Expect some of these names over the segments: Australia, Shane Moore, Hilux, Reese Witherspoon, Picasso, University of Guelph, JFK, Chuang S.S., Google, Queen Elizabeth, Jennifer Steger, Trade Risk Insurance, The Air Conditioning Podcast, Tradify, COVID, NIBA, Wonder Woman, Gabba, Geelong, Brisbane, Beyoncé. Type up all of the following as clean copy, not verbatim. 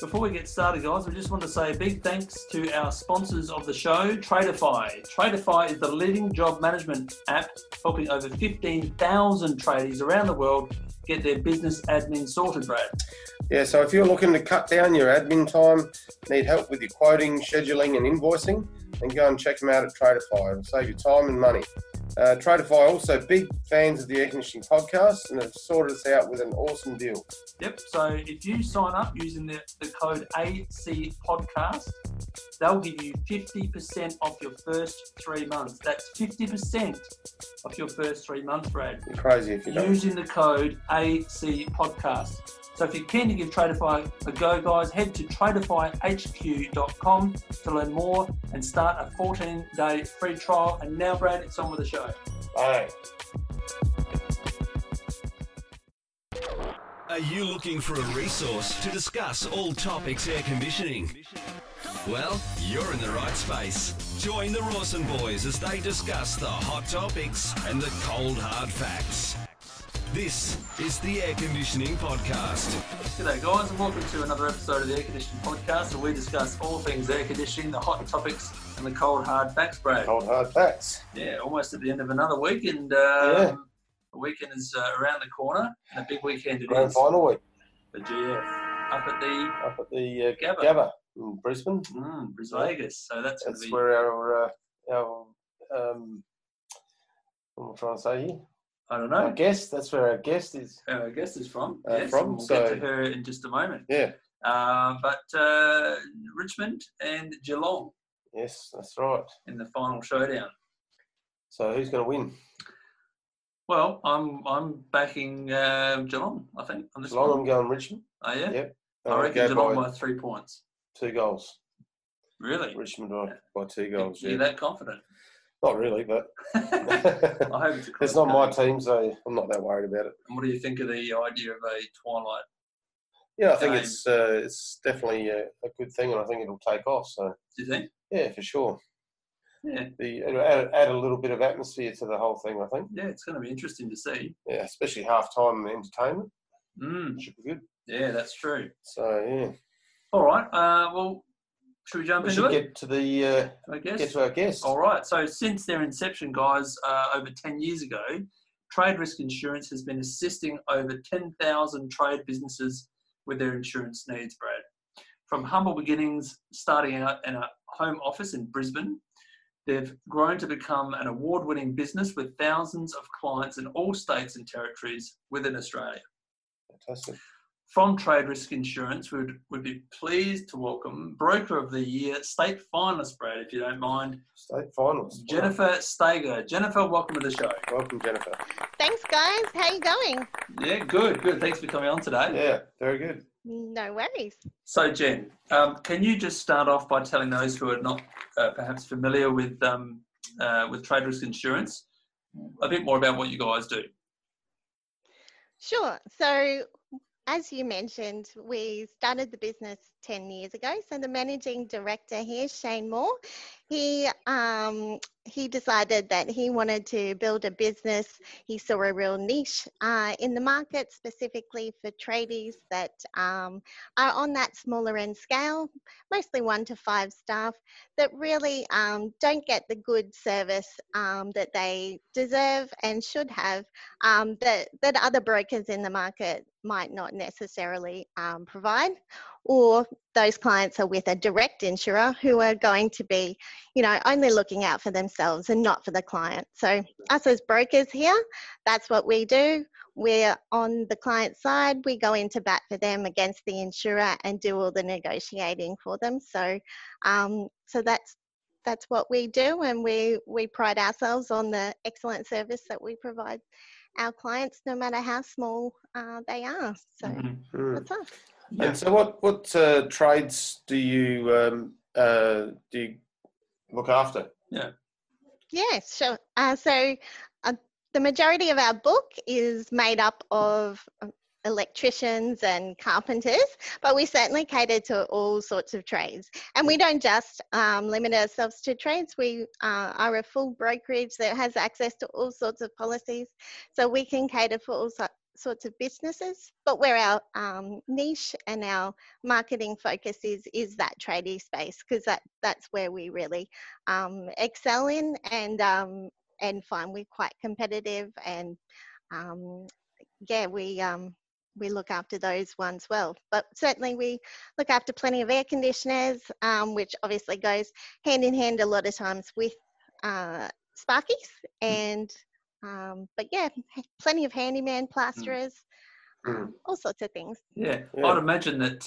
Before we get started, guys, we just want to say a big thanks to our sponsors of the show, Tradify. Tradify is the leading job management app helping over 15,000 tradies around the world get their business admin sorted, Brad. Yeah, so if you're looking to cut down your admin time, need help with your quoting, scheduling and invoicing, then go and check them out at Tradify. It'll save you time and money. Tradify also big fans of the Air Conditioning Podcast and have sorted us out with an awesome deal. Yep, so if you sign up using the code ACPODCAST, they'll give you 50% off your first 3 months. That's 50% off your first 3 months, Brad. You're crazy if you don't. Using the code ACPODCAST. So if you're keen to give Tradify a go, guys, head to tradifyhq.com to learn more and start a 14-day free trial. And now, Brad, it's on with the show. Bye. Are you looking for a resource to discuss all topics air conditioning? Well, you're in the right space. Join the Rawson boys as they discuss the hot topics and the cold, hard facts. This is the Air Conditioning Podcast. G'day guys and welcome to another episode of the Air Conditioning Podcast where we discuss all things air conditioning, the hot topics and the cold hard facts, Brad. Cold hard facts. Yeah, almost at the end of another week and the weekend is around the corner and a big weekend it Grand is. Grand final week. The GF. Up at the Gabba in Brisbane. Vegas. So that's going to be... That's where our what am I trying to say here? I don't know. I guess that's where our guest is. Our guest is from. Yes, we'll get to her in just a moment. Yeah. But Richmond and Geelong. Yes, that's right. In the final showdown. So who's going to win? Well, I'm backing Geelong. I think on this Geelong. One. I'm going Richmond. Oh yeah. Yep. I reckon Geelong by 3 points. 2 goals. Really? Richmond by 2 goals. You're that confident? Not really, but I hope it's not my team, so I'm not that worried about it. And what do you think of the idea of a twilight? Yeah, I think it's definitely a good thing, and I think it'll take off. So do you think? Yeah, for sure. Yeah, it'll add a little bit of atmosphere to the whole thing, I think. Yeah, it's going to be interesting to see. Yeah, especially halftime entertainment. Should be good. Yeah, that's true. So yeah. All right. Well. Should we jump into it? Get to our guest. All right. So since their inception, guys, over 10 years ago, Trade Risk Insurance has been assisting over 10,000 trade businesses with their insurance needs, Brad. From humble beginnings, starting out in a home office in Brisbane, they've grown to become an award-winning business with thousands of clients in all states and territories within Australia. Fantastic. From Trade Risk Insurance, we'd be pleased to welcome Broker of the Year, State Finalist, Brad, if you don't mind. State Finalist. Jennifer Steger. Jennifer, welcome to the show. Welcome, Jennifer. Thanks, guys. How are you going? Yeah, good. Thanks for coming on today. Yeah, very good. No worries. So, Jen, can you just start off by telling those who are not perhaps familiar with Trade Risk Insurance a bit more about what you guys do? Sure. So... as you mentioned, we started the business 10 years ago. So the managing director here, Shane Moore, he decided that he wanted to build a business. He saw a real niche in the market, specifically for tradies that are on that smaller end scale, mostly 1 to 5 staff, that really don't get the good service that they deserve and should have, that other brokers in the market might not necessarily provide, or those clients are with a direct insurer who are going to be, only looking out for themselves and not for the client. So us as brokers here, that's what we do. We're on the client side. We go into bat for them against the insurer and do all the negotiating for them. So so that's what we do, and we pride ourselves on the excellent service that we provide our clients, no matter how small they are. So that's us. Yeah. And so, what trades do you look after? Yeah. Yeah, sure. So the majority of our book is made up of electricians and carpenters, but we certainly cater to all sorts of trades. And we don't just limit ourselves to trades. We are a full brokerage that has access to all sorts of policies, so we can cater for all sorts of businesses, but where our niche and our marketing focus is that tradie space, because that's where we really excel in and find we're quite competitive, and we look after those ones well. But certainly we look after plenty of air conditioners, which obviously goes hand in hand a lot of times with sparkies, and plenty of handyman, plasterers, all sorts of things. Yeah. I'd imagine that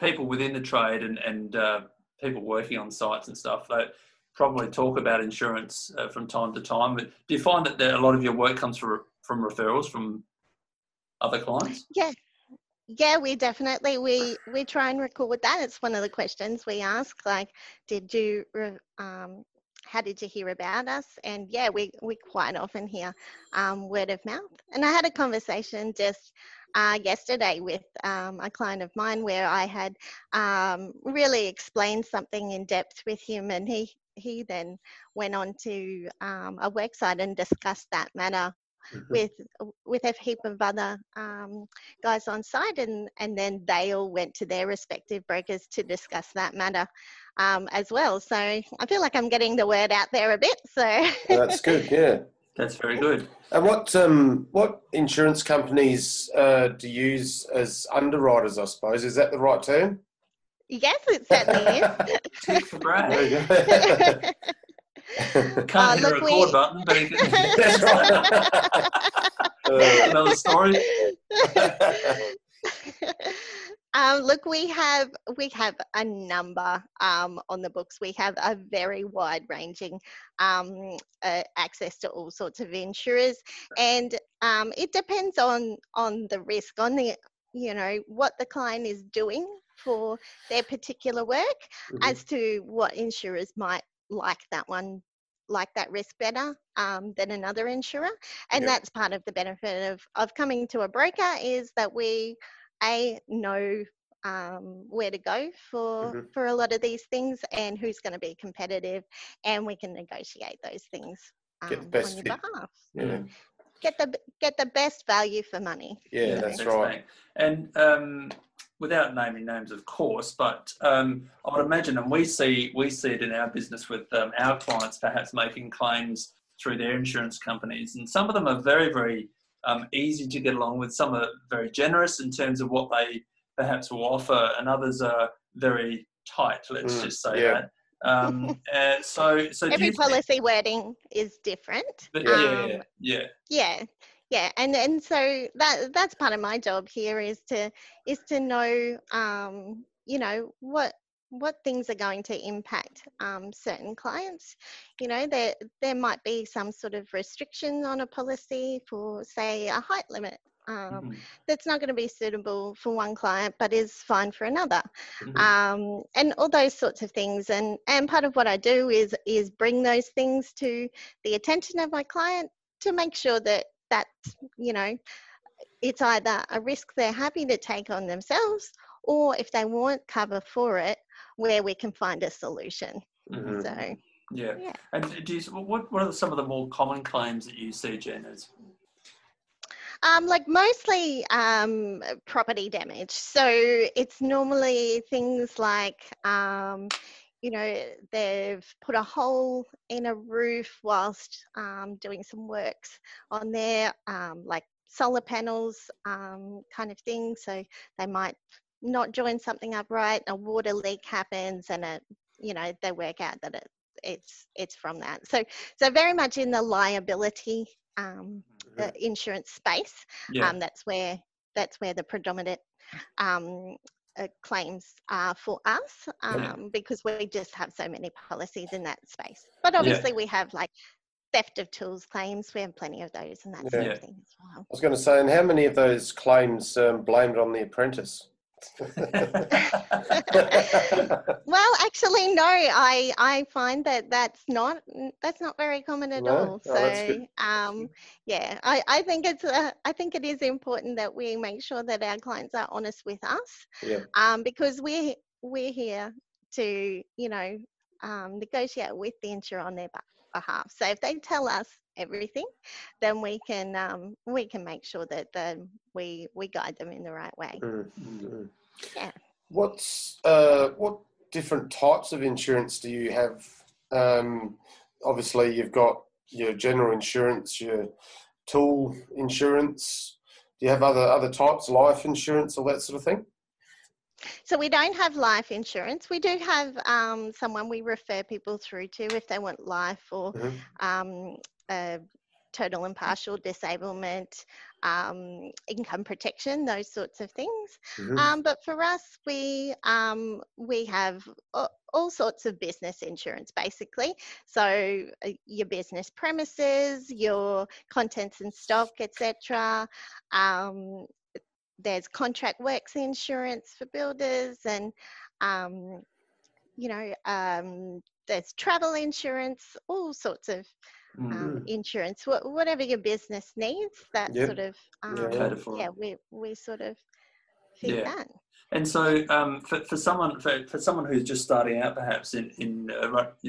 people within the trade and people working on sites and stuff, they probably talk about insurance from time to time. But do you find that a lot of your work comes from referrals from other clients? Yeah, we definitely, we try and record that. It's one of the questions we ask, like, how did you hear about us? And yeah, we quite often hear word of mouth. And I had a conversation just yesterday with a client of mine where I had really explained something in depth with him, and he then went on to a website and discussed that matter with a heap of other guys on site, and then they all went to their respective brokers to discuss that matter as well. So I feel like I'm getting the word out there a bit. So that's good. Yeah, that's very good. And what insurance companies do you use as underwriters? I suppose, is that the right term? Yes, it certainly is. Tick for Brad. There you go. Can't hit the record button, but you can. That's right. Another story. We have a number on the books. We have a very wide-ranging access to all sorts of insurers, and it depends on the risk, on the what the client is doing for their particular work, as to what insurers might like that risk better than another insurer. And that's part of the benefit of coming to a broker, is that we know where to go for a lot of these things, and who's going to be competitive, and we can negotiate those things get the best on your behalf. Yeah. Get the best value for money. Yeah, that's right. And without naming names, of course, but I would imagine, and we see it in our business with our clients perhaps making claims through their insurance companies, and some of them are very, very easy to get along with. Some are very generous in terms of what they perhaps will offer, and others are very tight, let's just say that. So every policy wording is different. But, Yeah, and so that's part of my job here is to know what things are going to impact certain clients. There might be some sort of restriction on a policy for, say, a height limit that's not going to be suitable for one client but is fine for another, and all those sorts of things. And part of what I do is bring those things to the attention of my client to make sure that it's either a risk they're happy to take on themselves, or if they want cover for it, where we can find a solution. So yeah. And what are some of the more common claims that you see, Jen? Mostly property damage. So it's normally things like they've put a hole in a roof whilst doing some works on their like solar panels kind of thing. So they might not join something up right, a water leak happens, and they work out that it's from that. So very much in the liability the insurance space. Yeah. That's where the predominant claims are for us, because we just have so many policies in that space. But obviously we have like theft of tools claims. We have plenty of those, and that sort of thing as well. I was going to say, and how many of those claims blamed on The Apprentice? Well, actually, no. I find that's not very common at all. So, I think it is important that we make sure that our clients are honest with us, because we're here to negotiate with the insurer on their behalf. So if they tell us everything, then we can make sure that we guide them in the right way. Mm-hmm. Yeah. What different types of insurance do you have? Obviously, you've got your general insurance, your tool insurance. Do you have other types, life insurance, all that sort of thing? So we don't have life insurance. We do have someone we refer people through to if they want life or total and partial disablement, income protection, those sorts of things. Mm-hmm. But for us, we have all sorts of business insurance, basically. So your business premises, your contents and stock, etc. There's contract works insurance for builders, and there's travel insurance, all sorts of insurance. Whatever your business needs, that sort of we sort of fit that. And so for someone who's just starting out, perhaps in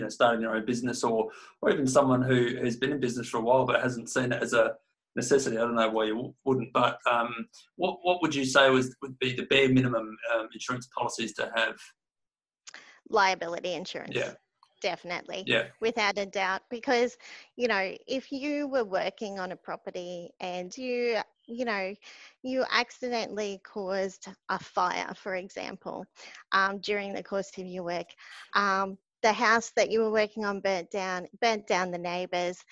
starting their own business, or even someone who has been in business for a while but hasn't seen it as a necessity. I don't know why you wouldn't, but what would you say would be the bare minimum insurance policies to have? Liability insurance. Yeah. Definitely. Yeah. Without a doubt, because, if you were working on a property and you accidentally caused a fire, for example, during the course of your work, the house that you were working on burnt down the neighbours,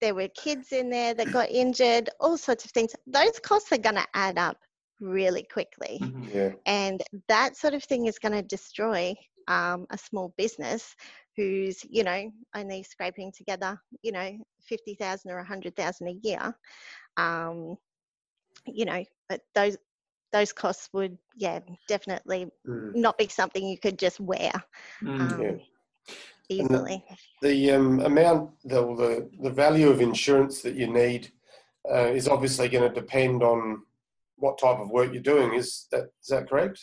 there were kids in there that got injured, all sorts of things. Those costs are going to add up really quickly. Yeah. And that sort of thing is going to destroy a small business who's, only scraping together, $50,000 or $100,000 a year. But those costs would, definitely not be something you could just wear. Easily. The amount, the value of insurance that you need is obviously going to depend on what type of work you're doing. Is that correct?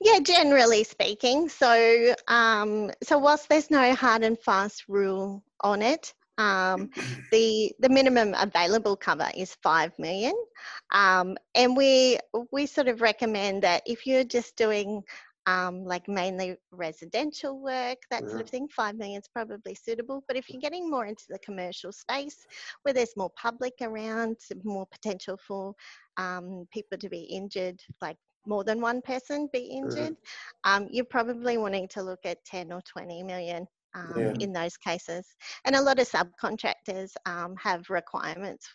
Yeah, generally speaking. So, whilst there's no hard and fast rule on it, the minimum available cover is $5 million, and we sort of recommend that if you're just doing mainly residential work, that sort of thing, $5 million is probably suitable. But if you're getting more into the commercial space where there's more public around, more potential for people to be injured, like more than one person be injured, you're probably wanting to look at 10 or 20 million in those cases. And a lot of subcontractors have requirements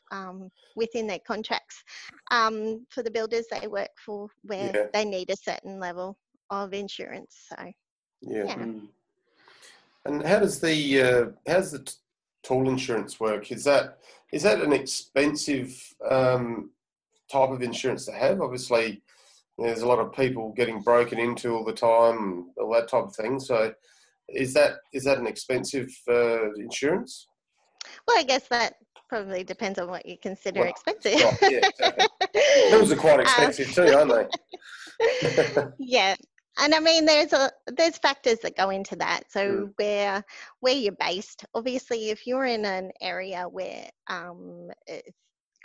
within their contracts for the builders they work for where they need a certain level of insurance. So and how does the tool insurance work? Is that an expensive type of insurance to have? Obviously there's a lot of people getting broken into all the time, all that type of thing. So is that an expensive insurance? Well, I guess that probably depends on what you consider expensive. Oh, yeah, exactly. Those are quite expensive too, aren't they? Yeah. And I mean, there's factors that go into that. So where you're based, obviously, if you're in an area where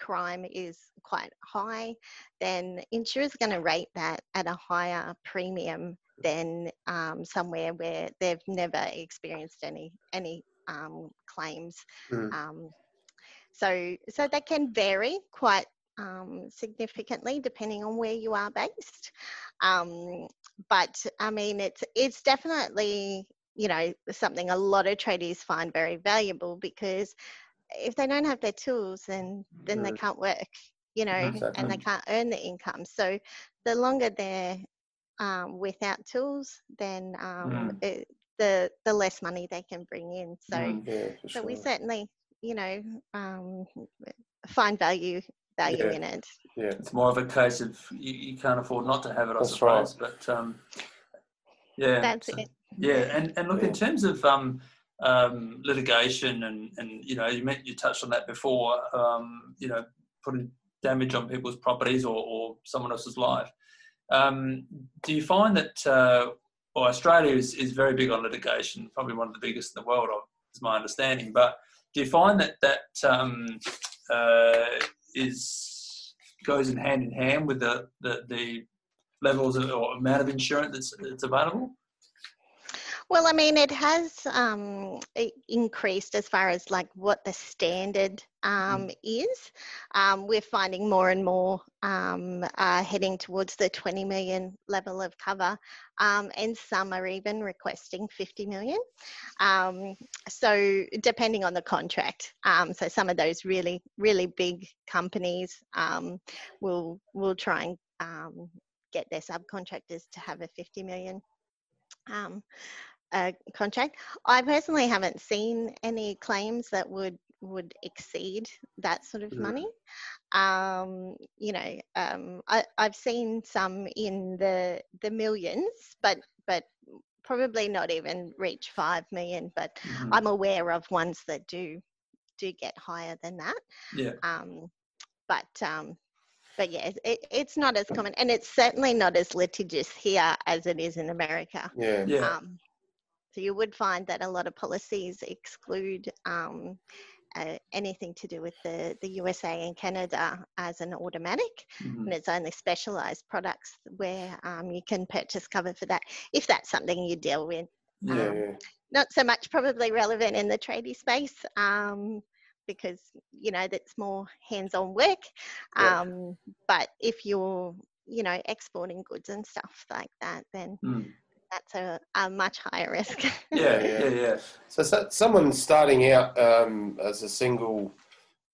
crime is quite high, then insurers are going to rate that at a higher premium than somewhere where they've never experienced any claims. So that can vary quite significantly depending on where you are based. But I mean, it's definitely, something a lot of tradies find very valuable, because if they don't have their tools, then they can't work, and they can't earn the income. So the longer they're without tools, then the less money they can bring in. So, we certainly, find value in it. Yeah, it's more of a case of you can't afford not to have it, I suppose. Right. But that's it. Yeah, and look, in terms of litigation and you touched on that before, putting damage on people's properties or someone else's life. Do you find that Australia is very big on litigation, probably one of the biggest in the world, is my understanding, but Do you find that that goes in hand with the levels of, or amount of insurance that's available? Well, I mean, it has increased as far as like what the standard is. We're finding more and more are heading towards the 20 million level of cover, and some are even requesting 50 million. So depending on the contract, so some of those really, really big companies will try and get their subcontractors to have a 50 million contract. I personally haven't seen any claims that would exceed that sort of money. I've seen some in the millions, but probably not even reach 5 million. But I'm aware of ones that do get higher than that. Yeah. But yeah, it's not as common, and it's certainly not as litigious here as it is in America. Yeah. Yeah. So you would find that a lot of policies exclude anything to do with the USA and Canada as an automatic, and it's only specialised products where you can purchase cover for that, if that's something you deal with. Not so much probably relevant in the tradie space because, you know, that's more hands-on work. But if you're, you know, exporting goods and stuff like that, then... That's a much higher risk. So someone starting out as a single,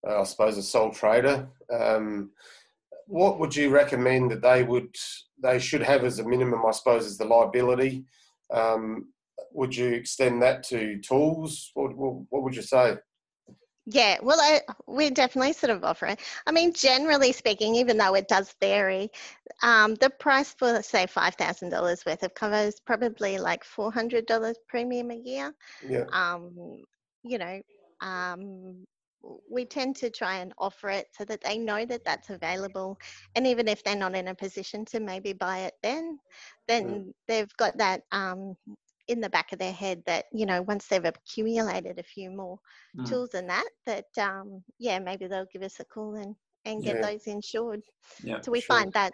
I suppose, a sole trader, what would you recommend that they should have as a minimum? I suppose is the liability. Would you extend that to tools? What would you say? Yeah, well, we're definitely sort of offering. I mean, generally speaking, even though it does vary, the price for, say, $5,000 worth of cover is probably like $400 premium a year. Yeah. We tend to try and offer it so that they know that that's available, and even if they're not in a position to maybe buy it, then they've got that. In the back of their head that, you know, once they've accumulated a few more tools and that maybe they'll give us a call and get those insured. Yeah, so we find that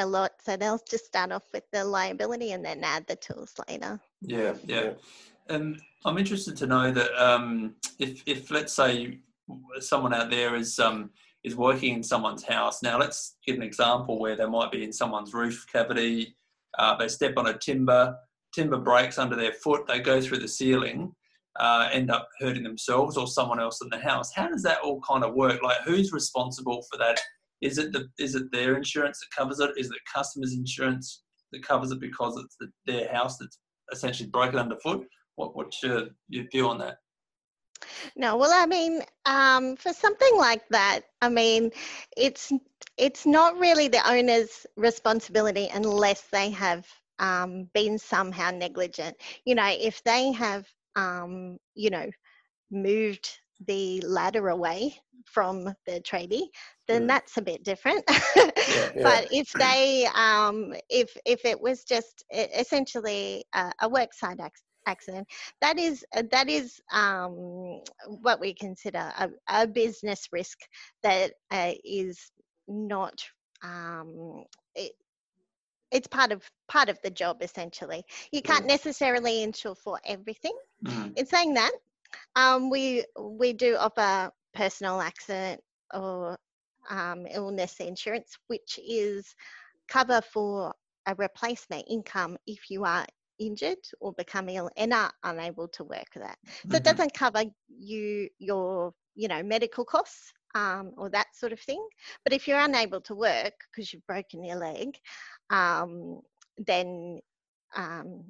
a lot. So they'll just start off with the liability and then add the tools later. Yeah, yeah. And I'm interested to know that if let's say someone out there is working in someone's house. Now let's give an example where they might be in someone's roof cavity. They step on a timber breaks under their foot, they go through the ceiling, end up hurting themselves or someone else in the house. How does that all kind of work? Like, who's responsible for that? Is it their insurance that covers it? Is it customer's insurance that covers it because it's their house that's essentially broken underfoot? What's your view on that? No, well, I mean, for something like that, I mean, it's not really the owner's responsibility unless they have been somehow negligent. You know, if they have, moved the ladder away from the tradie, then that's a bit different. But if they, if it was just essentially a worksite accident, that is what we consider a business risk that is not. It's part of the job, essentially. You can't necessarily insure for everything. In saying that, we do offer personal accident or illness insurance, which is cover for a replacement income if you are injured or become ill and are unable to work that. So it doesn't cover your medical costs. Or that sort of thing. But if you're unable to work because you've broken your leg, then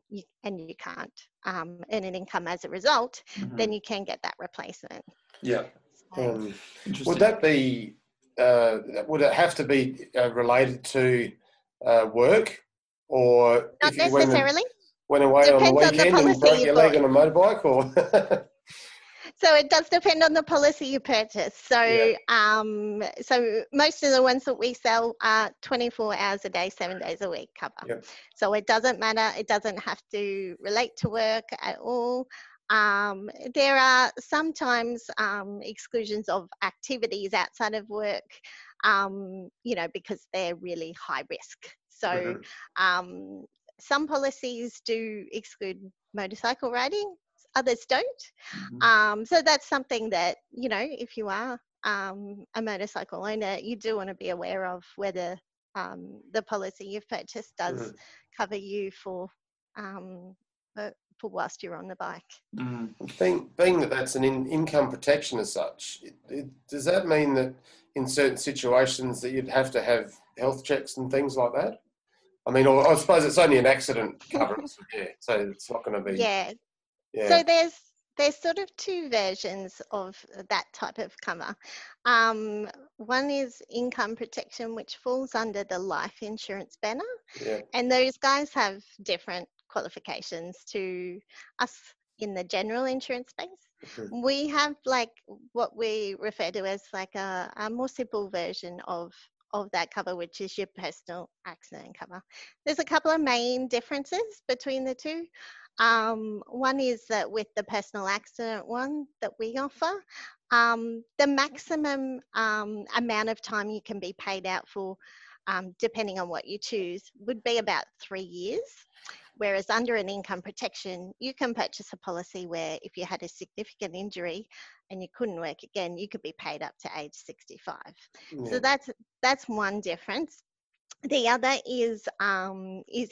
you can't earn an income as a result, then you can get that replacement. Yeah. Would that be? Would it have to be related to work, or not if you necessarily went away on the weekend and broke your leg on a motorbike, or? So it does depend on the policy you purchase. So so most of the ones that we sell are 24 hours a day, 7 days a week cover. Yep. So it doesn't matter. It doesn't have to relate to work at all. There are sometimes exclusions of activities outside of work, because they're really high risk. So some policies do exclude motorcycle riding, others don't. So that's something that, if you are a motorcycle owner, you do want to be aware of whether the policy you've purchased does cover you for whilst you're on the bike. Being that that's an income protection as such, does that mean that in certain situations that you'd have to have health checks and things like that? I mean, or I suppose it's only an accident coverage, so it's not going to be... Yeah. So there's sort of two versions of that type of cover. One is income protection, which falls under the life insurance banner. And those guys have different qualifications to us in the general insurance space. We have what we refer to as a more simple version of that cover, which is your personal accident cover. There's a couple of main differences between the two. One is that with the personal accident one that we offer, the maximum amount of time you can be paid out for, depending on what you choose, would be about 3 years. Whereas under an income protection, you can purchase a policy where if you had a significant injury and you couldn't work again, you could be paid up to age 65. So that's one difference. The other is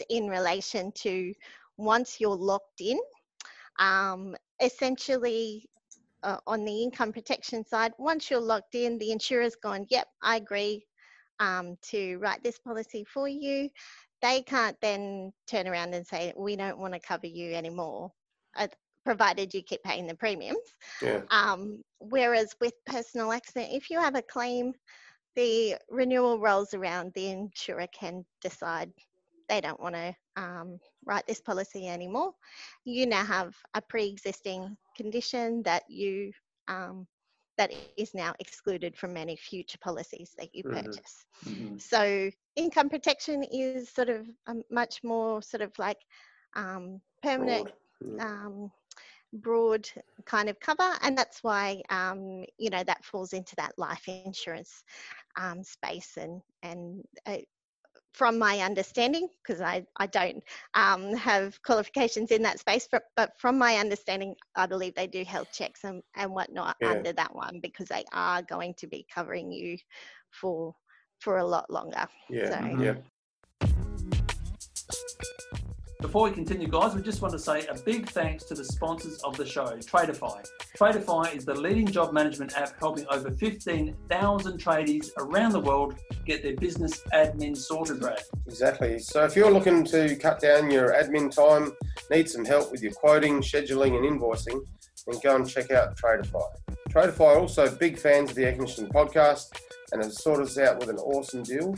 in relation to once you're locked in, essentially on the income protection side, once you're locked in, the insurer's gone, yep, I agree to write this policy for you. They can't then turn around and say, we don't want to cover you anymore, provided you keep paying the premiums. Whereas with personal accident, if you have a claim, the renewal rolls around, the insurer can decide they don't want to write this policy anymore. You now have a pre-existing condition that you that is now excluded from any future policies that you purchase. So income protection is sort of a much more sort of permanent, broad kind of cover, and that's why that falls into that life insurance space and from my understanding, because I don't have qualifications in that space, but from my understanding, I believe they do health checks and whatnot under that one, because they are going to be covering you for a lot longer. Before we continue, guys, we just want to say a big thanks to the sponsors of the show, Tradify. Tradify is the leading job management app helping over 15,000 tradies around the world get their business admin sorted, Brad. Exactly. So if you're looking to cut down your admin time, need some help with your quoting, scheduling and invoicing, then go and check out Tradify. Tradify are also big fans of the Air Conditioning Podcast, and it sorted us out with an awesome deal.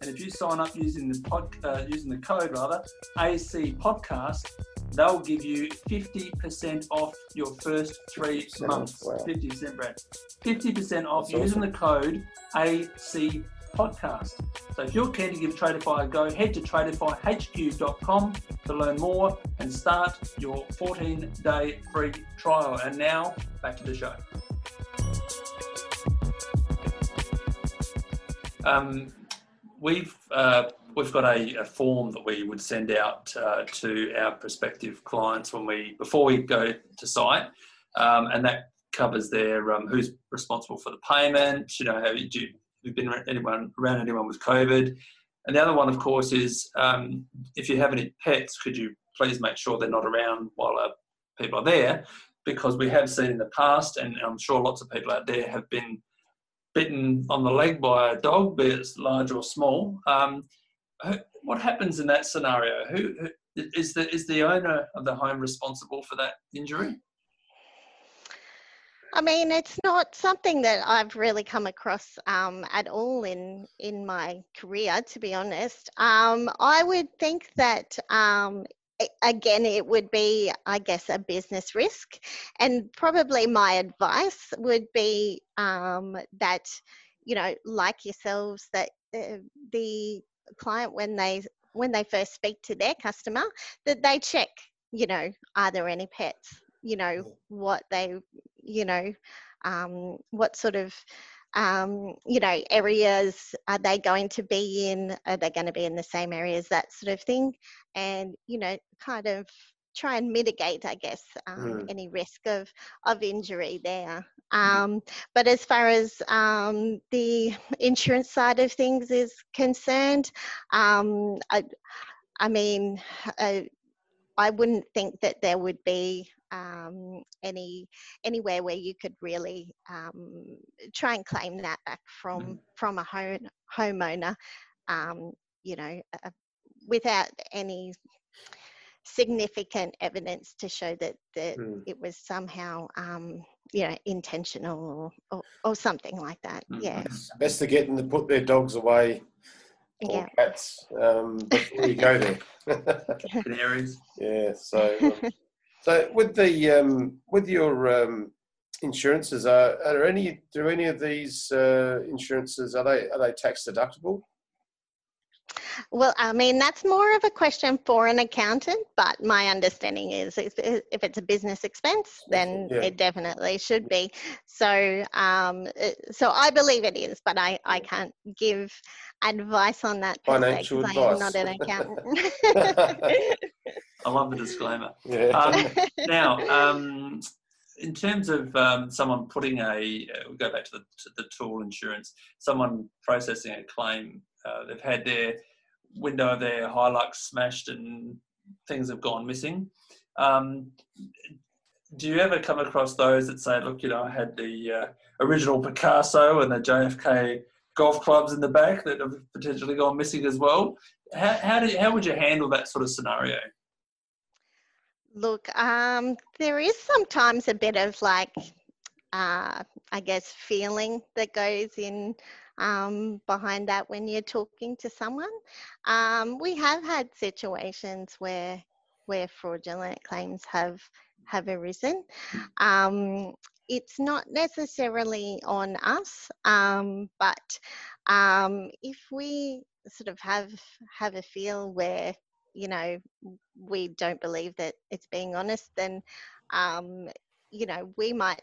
And if you sign up using the code AC Podcast, they'll give you 50% off your first 3 months. 50%, Brad. 50% off using the code AC Podcast. So if you're keen to give Tradify a go, head to tradifyhq.com to learn more and start your 14-day free trial. And now back to the show. We've got a form that we would send out to our prospective clients before we go to site, and that covers their who's responsible for the payment. Have you been around anyone with COVID? And the other one, of course, is if you have any pets, could you please make sure they're not around while people are there, because we have seen in the past, and I'm sure lots of people out there have been bitten on the leg by a dog, be it large or small. What happens in that scenario? Who is the owner of the home responsible for that injury? I mean, it's not something that I've really come across at all in my career, to be honest. I would think that again, it would be, I guess, a business risk, and probably my advice would be that, like yourselves, that the client, when they first speak to their customer, that they check, are there any pets? you know, what they, you know, what sort of, you know, areas are they going to be in? Are they going to be in the same areas, that sort of thing? And, you know, kind of try and mitigate, I guess, any risk of injury there. But as far as the insurance side of things is concerned, I wouldn't think that there would be anywhere where you could really try and claim that back from a homeowner, you know, without any significant evidence to show that it was somehow, you know, intentional or something like that. Yeah, best to get them to put their dogs away. Or cats before you go there. Canaries. Yeah. So with your insurances, are any of these insurances tax deductible? Well, I mean, that's more of a question for an accountant, but my understanding is if it's a business expense, then it definitely should be. So so I believe it is, but I can't give advice on that. Financial advice. I am not an accountant. I love the disclaimer. Yeah. Now, in terms of someone putting we'll go back to the tool insurance, someone processing a claim, they've had their window of their Hilux smashed and things have gone missing. Do you ever come across those that say, look, you know, I had the original Picasso and the JFK golf clubs in the back that have potentially gone missing as well? How would you handle that sort of scenario? Look, there is sometimes a bit of like, I guess, feeling that goes in behind that when you're talking to someone. We have had situations where fraudulent claims have arisen. It's not necessarily on us, but if we sort of have a feel where, you know, we don't believe that it's being honest, then you know, we might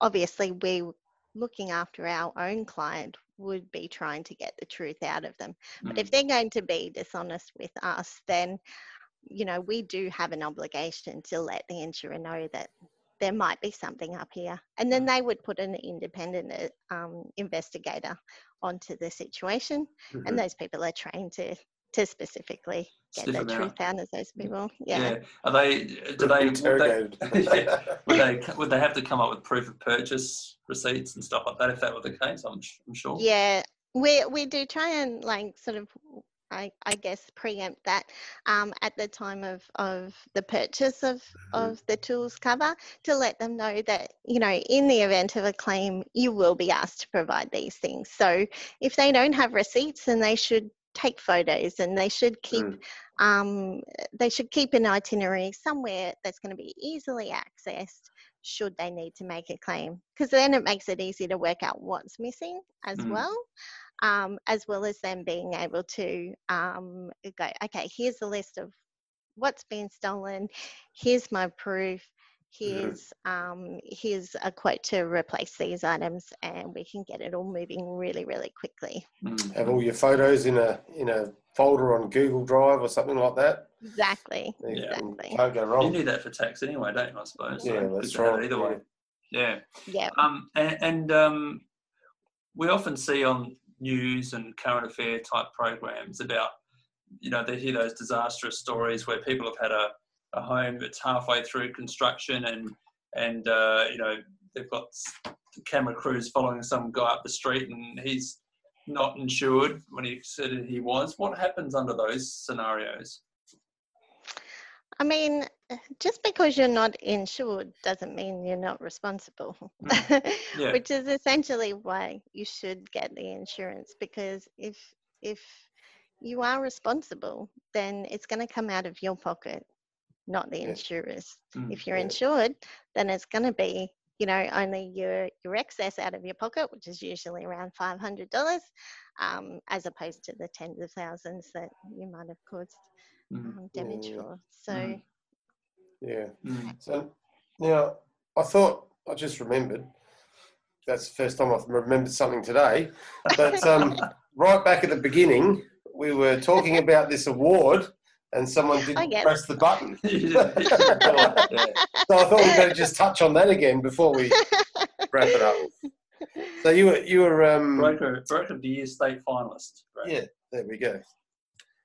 obviously we're looking after our own client, would be trying to get the truth out of them. But if they're going to be dishonest with us, then, you know, we do have an obligation to let the insurer know that there might be something up here. And then they would put an independent investigator onto the situation. Mm-hmm. And those people are trained to specifically get the truth out of those people. Yeah. Are they? Would they have to come up with proof of purchase receipts and stuff like that if that were the case? I'm sure. Yeah, we do try and like sort of, I guess, preempt that at the time of the purchase of the tools cover, to let them know that, you know, in the event of a claim, you will be asked to provide these things. So if they don't have receipts, then they should take photos, and they should keep an itinerary somewhere that's going to be easily accessed should they need to make a claim, because then it makes it easy to work out what's missing as well as them being able to go, okay, here's the list of what's been stolen, here's my proof, here's a quote to replace these items, and we can get it all moving really, really quickly. Have all your photos in a folder on Google Drive or something like that. Exactly. Exactly. Can't go wrong. You need that for tax anyway, don't you? I suppose. Yeah, so that's right. Either way. Yeah. And we often see on news and current affair type programs about, you know, they hear those disastrous stories where people have had a home that's halfway through construction and you know, they've got camera crews following some guy up the street and he's not insured when he said he was. What happens under those scenarios? I mean, just because you're not insured doesn't mean you're not responsible, which is essentially why you should get the insurance, because if you are responsible, then it's going to come out of your pocket, not the insurers. If you're insured, then it's going to be, you know, only your excess out of your pocket, which is usually around $500, as opposed to the tens of thousands that you might have caused damage for. So Yeah. Mm. So now I thought, I just remembered, that's the first time I've remembered something today, but right back at the beginning, we were talking about this award and someone didn't press the button. So I thought we'd better just touch on that again before we wrap it up. So you were broker of the year state finalist. Right? Yeah, there we go.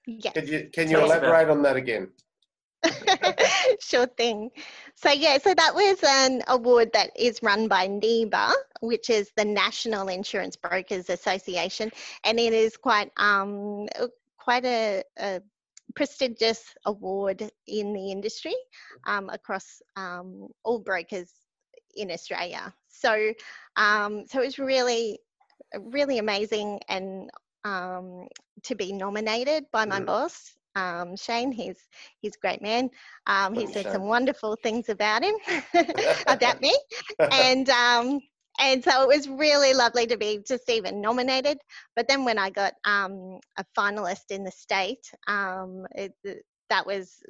Yeah. Can you elaborate on that again? Sure thing. So that was an award that is run by NIBA, which is the National Insurance Brokers Association, and it is quite a prestigious award in the industry across all brokers in Australia. So it was really amazing and to be nominated by my boss. Shane, he's a great man. He said some wonderful things about him, about me, and so it was really lovely to be just even nominated. But then when I got a finalist in the state, that was,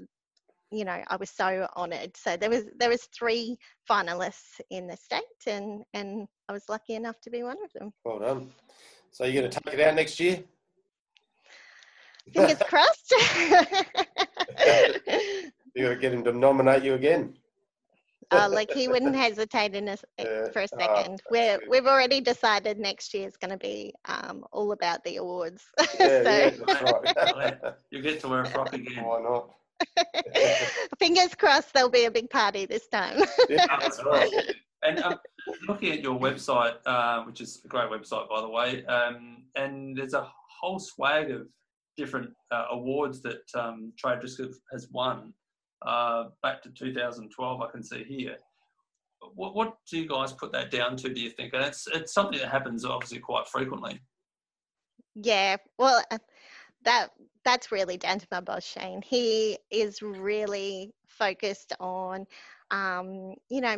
I was so honoured. So there was three finalists in the state, and I was lucky enough to be one of them. Well done. So you're going to take it out next year? Fingers crossed. You got to get him to nominate you again. Oh, like he wouldn't hesitate for a second. We've already decided next year is going to be all about the awards. Right. You get to wear a frock again. Why not? Fingers crossed there'll be a big party this time. Yeah, that's right. And looking at your website, which is a great website, by the way, and there's a whole swag of different awards that Trade Risk has won back to 2012, I can see here. What do you guys put that down to, do you think? And it's something that happens obviously quite frequently. Yeah, well, that's really down to my boss, Shane. He is really focused on,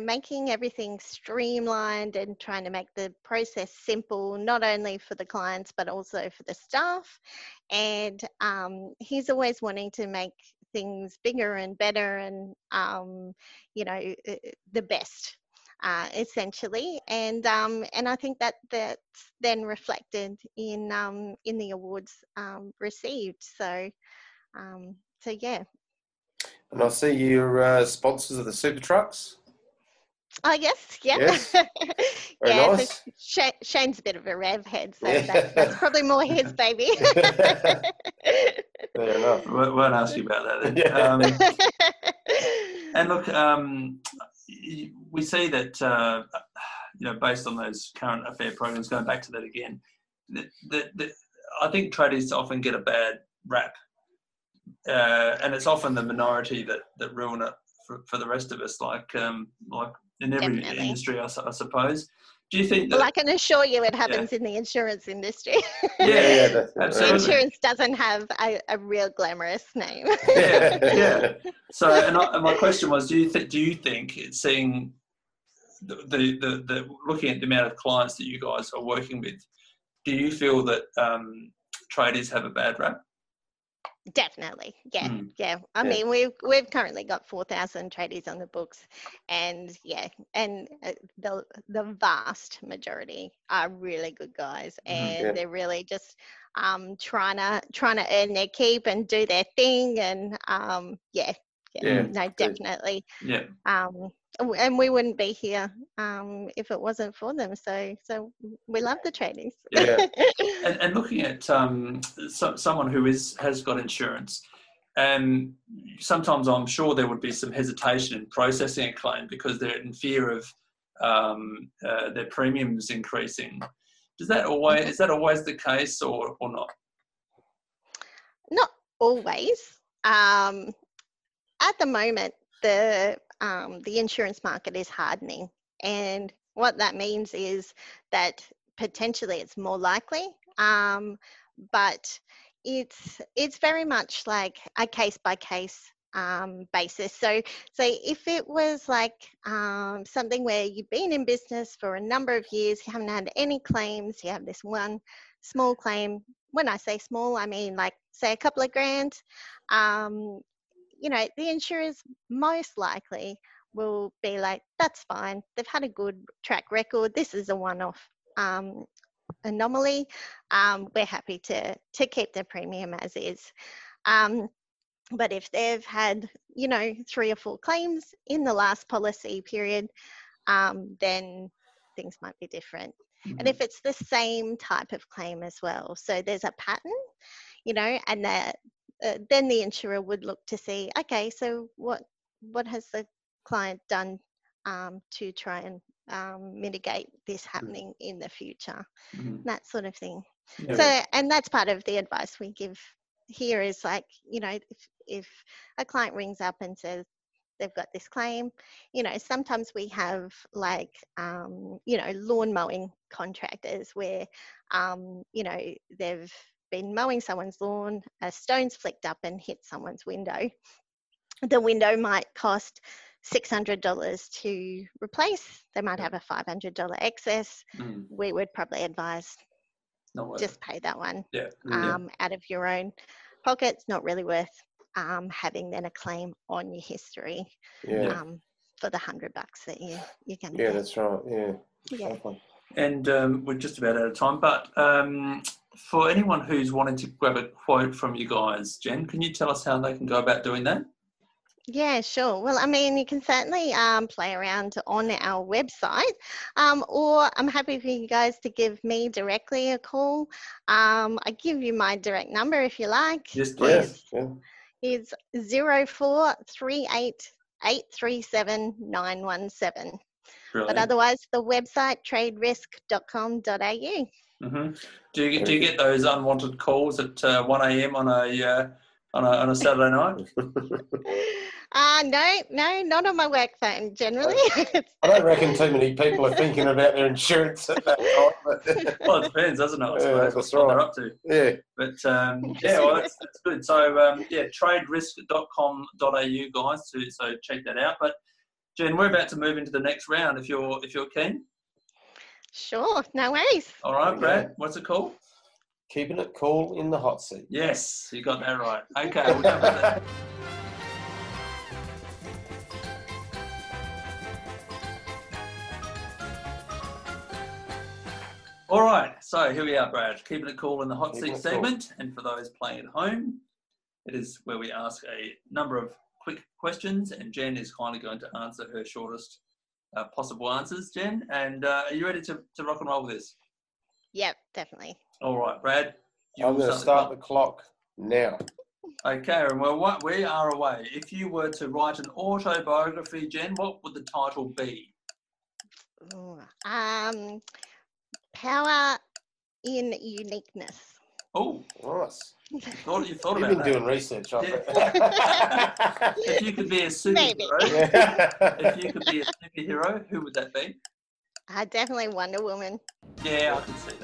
making everything streamlined and trying to make the process simple, not only for the clients, but also for the staff. And he's always wanting to make things bigger and better and, the best, essentially. And I think that that's then reflected in the awards received. So yeah. And I see you're sponsors of the super trucks. Oh, yes. Yeah. Yes. Nice. So Shane's a bit of a rev head, so that's probably more his baby. Fair enough. Won't ask you about that then. And look, we see that, based on those current affair programs, going back to that again, I think tradies often get a bad rap. And it's often the minority that ruin it for the rest of us, like in every industry, I suppose. Do you think that... Well, I can assure you it happens in the insurance industry. Yeah, absolutely. Insurance doesn't have a real glamorous name. Yeah. So, and my question was, do you think seeing the looking at the amount of clients that you guys are working with, do you feel that tradies have a bad rap? Definitely. Yeah. I mean, we've currently got 4,000 tradies on the books and the vast majority are really good guys and they're really just trying to earn their keep and do their thing and definitely. Yeah. And we wouldn't be here if it wasn't for them. So we love the tradies. Yeah. And looking at someone who has got insurance, sometimes I'm sure there would be some hesitation in processing a claim because they're in fear of their premiums increasing. Is that always the case or not? Not always. At the moment, the insurance market is hardening, and what that means is that potentially it's more likely, but it's very much like a case by case basis. So if it was like something where you've been in business for a number of years, you haven't had any claims, you have this one small claim. When I say small, I mean like say a couple of grand. you know, the insurers most likely will be like, that's fine. They've had a good track record. This is a one-off anomaly. We're happy to keep their premium as is. But if they've had, you know, 3 or 4 claims in the last policy period, then things might be different. Mm-hmm. And if it's the same type of claim as well, so there's a pattern, you know, and then the insurer would look to see, okay, so what has the client done to try and mitigate this happening in the future, mm-hmm. that sort of thing. Yeah. So, and that's part of the advice we give here is like, you know, if a client rings up and says they've got this claim, you know, sometimes we have like, you know, lawn mowing contractors where, you know, they've been mowing someone's lawn, a stone's flicked up and hit someone's window. The window might cost $600 to replace. They might have a $500 excess. Mm. We would probably advise just pay that one out of your own pocket. It's not really worth having then a claim on your history for the $100 that you're going to get. That's right. Yeah. Definitely. And we're just about out of time, but for anyone who's wanting to grab a quote from you guys, Jen, can you tell us how they can go about doing that? Yeah, sure. Well, I mean, you can certainly play around on our website, or I'm happy for you guys to give me directly a call. I give you my direct number if you like. Yes, please. It's 0438837917. Brilliant. But otherwise, the website traderisk.com.au. Mm-hmm. Do you get those unwanted calls at 1 a.m. on a Saturday night? No, not on my work phone, generally. I don't reckon too many people are thinking about their insurance at that time. But well, it depends, doesn't it? I suppose that's what they're up to. Yeah. But, well, that's good. So, traderisk.com.au, guys, so check that out. But, Jen, we're about to move into the next round, if you're keen. Sure, no worries. All right, Brad, what's it called? Keeping it cool in the hot seat. Yes, you got that right. Okay, we'll go with that. All right, so here we are, Brad. Keeping it cool in the hot seat segment. And for those playing at home, it is where we ask a number of quick questions, and Jen is kind of going to answer her shortest possible answers, Jen. And are you ready to rock and roll with this? Yep, definitely. All right, Brad. I'm going to start the clock now. Okay, and we are away. If you were to write an autobiography, Jen, what would the title be? Ooh, Power in Uniqueness. Oh, nice. You've thought about that. You've been doing research on it. If you could be a superhero, who would that be? Definitely Wonder Woman. Yeah, I can see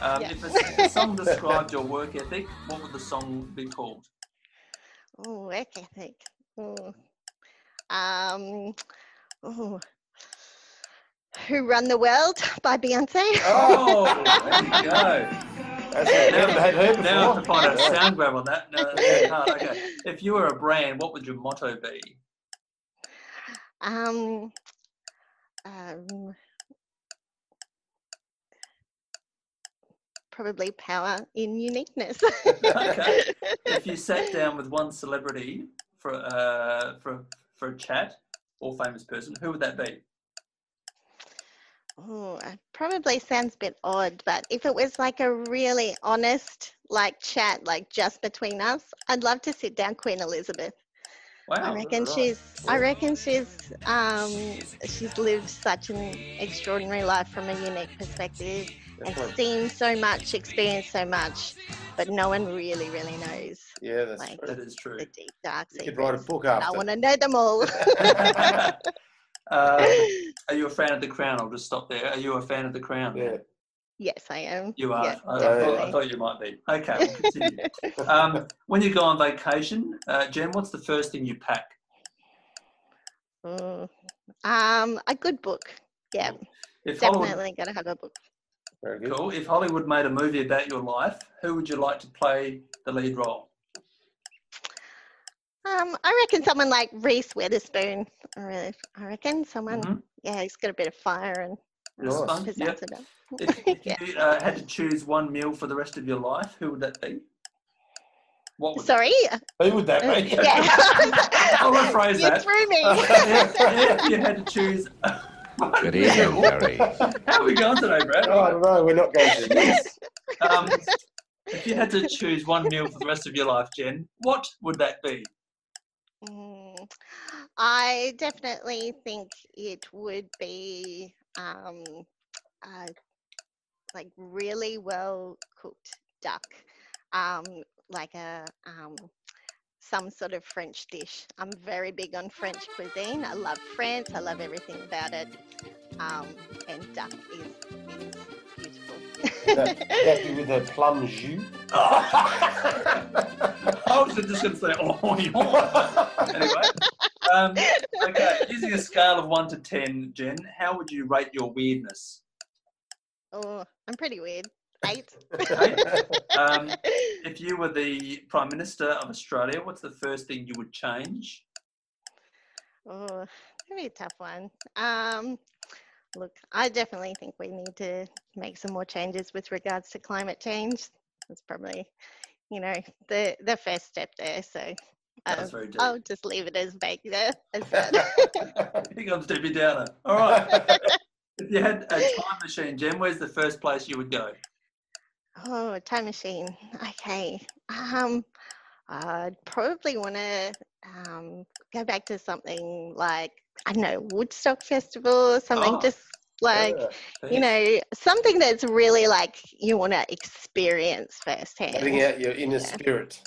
that. If a song described your work ethic, what would the song be called? Oh, work ethic. Who Run the World by Beyoncé. Oh, there you go. That's it. Now I have to find a sound grab on that. No, that's hard. Okay. If you were a brand, what would your motto be? Probably Power in Uniqueness. Okay. If you sat down with one celebrity for a chat or famous person, who would that be? Oh, it probably sounds a bit odd, but if it was like a really honest, like chat, like just between us, I'd love to sit down Queen Elizabeth. Wow, I reckon she's lived such an extraordinary life from a unique perspective and seen so much, experienced so much, but no one really, really knows. Yeah, that is true. The deep, dark secrets. You could write a book after. I want to know them all. Are you a fan of The Crown? I'll just stop there. Are you a fan of The Crown? Yeah. Yes, I am. You are. Yeah, I thought you might be. Okay, we'll continue. When you go on vacation, Jen, what's the first thing you pack? A good book. Yeah. Definitely going to have a book. Very good. Cool. If Hollywood made a movie about your life, who would you like to play the lead role? I reckon someone like Reese Witherspoon. I reckon someone, yeah, he's got a bit of fire and pizzazz about. If you had to choose one meal for the rest of your life, who would that be? Who would that be? Yeah. I'll rephrase that. You threw me. If you had to choose. Good evening, Larry. How are we going today, Brad? Oh, I don't know. We're not going to do this. If you had to choose one meal for the rest of your life, Jen, what would that be? I definitely think it would be like really well cooked duck, like a some sort of French dish. I'm very big on French cuisine. I love France. I love everything about it. And duck is beautiful. That with a plum jus. I was just going to say, anyway. Okay, using a scale of 1 to 10, Jen, how would you rate your weirdness? Oh, I'm pretty weird. 8. If you were the Prime Minister of Australia, what's the first thing you would change? Oh, that'd be a tough one. Look, I definitely think we need to make some more changes with regards to climate change. That's probably, you know, the first step there. So I'll just leave it as vague there. I think I'm Debbie Downer. All right. If you had a time machine, Jen, where's the first place you would go? Oh, time machine. Okay. I'd probably want to go back to something like, I don't know, Woodstock Festival or something, just like, you know, something that's really like you want to experience firsthand. Getting out your inner spirit.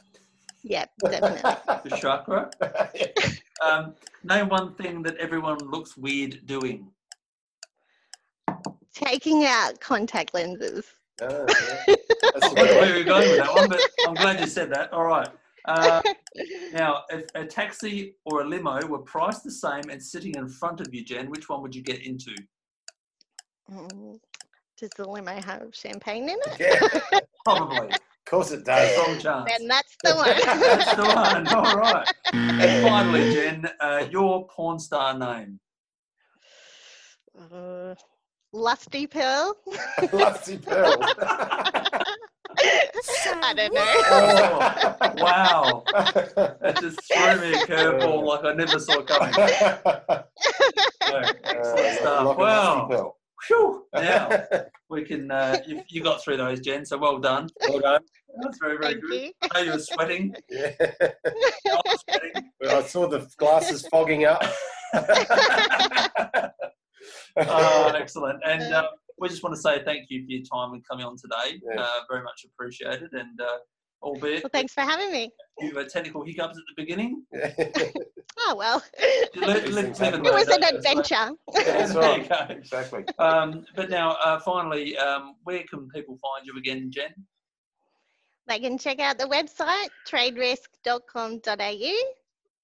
Yeah, definitely. The chakra. Name one thing that everyone looks weird doing. Taking out contact lenses. Oh, yeah. That's where we're going with that one, but I'm glad you said that. All right. Now, if a taxi or a limo were priced the same and sitting in front of you, Jen, which one would you get into? Does the limo have champagne in it? Yeah, probably. Of course it does. Wrong chance. And that's the one. That's the one. All right. And finally, Jen, your porn star name. Lusty Pearl. Lusty Pearl. I don't know. Oh, wow. That just threw me a curveball like I never saw coming. Excellent stuff. Wow. Phew. Now, we can, you got through those, Jen, so well done. Well done. That's very, very good. You. I know you were sweating. Yeah. I was sweating. Well, I saw the glasses fogging up. Oh, excellent. And we just want to say thank you for your time and coming on today. Yeah. Very much appreciated. And albeit... Well, thanks for having me. You had technical hiccups at the beginning. Oh, well. It was an adventure. That's right. There you go. Exactly. But now, finally, where can people find you again, Jen? They can check out the website, traderisk.com.au.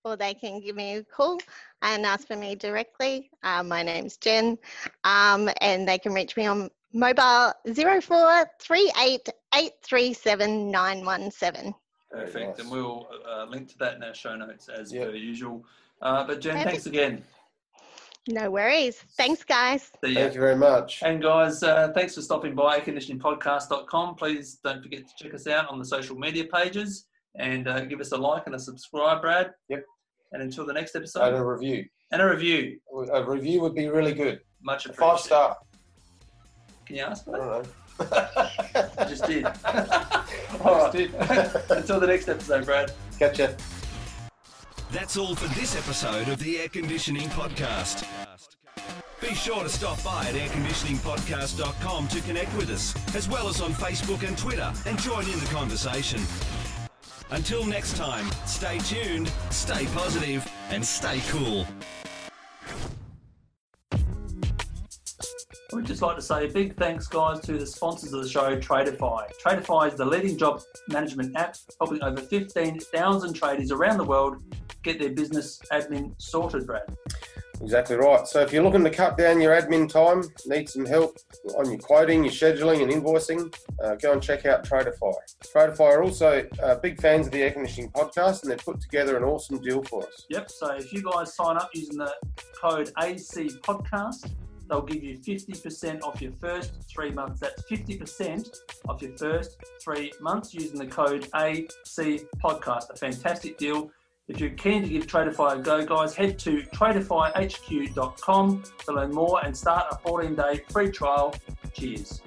Or they can give me a call and ask for me directly. My name's Jen, and they can reach me on mobile 0438837917. Perfect, nice. And we'll link to that in our show notes as per usual. But Jen, thanks again. No worries. Thanks, guys. Thank you very much. And guys, thanks for stopping by airconditioningpodcast.com. Please don't forget to check us out on the social media pages. And give us a like and a subscribe, Brad. Yep. And until the next episode. And a review. A review would be really good. Much appreciated. 5-star. Can you ask for that? I don't know. I just did. Until the next episode, Brad. Gotcha. That's all for this episode of the Air Conditioning Podcast. Be sure to stop by at airconditioningpodcast.com to connect with us, as well as on Facebook and Twitter, and join in the conversation. Until next time, stay tuned, stay positive, and stay cool. We'd just like to say a big thanks, guys, to the sponsors of the show, Tradify. Tradify is the leading job management app, helping over 15,000 tradies around the world get their business admin sorted, Brad. Exactly right. So if you're looking to cut down your admin time, need some help on your quoting, your scheduling and invoicing, go and check out Tradify. Tradify are also big fans of the Air Conditioning Podcast, and they've put together an awesome deal for us. Yep, so if you guys sign up using the code ACPODCAST, they'll give you 50% off your first 3 months. That's 50% off your first 3 months using the code ACPODCAST. A fantastic deal. If you're keen to give Tradify a go, guys, head to tradifyhq.com to learn more and start a 14-day free trial. Cheers.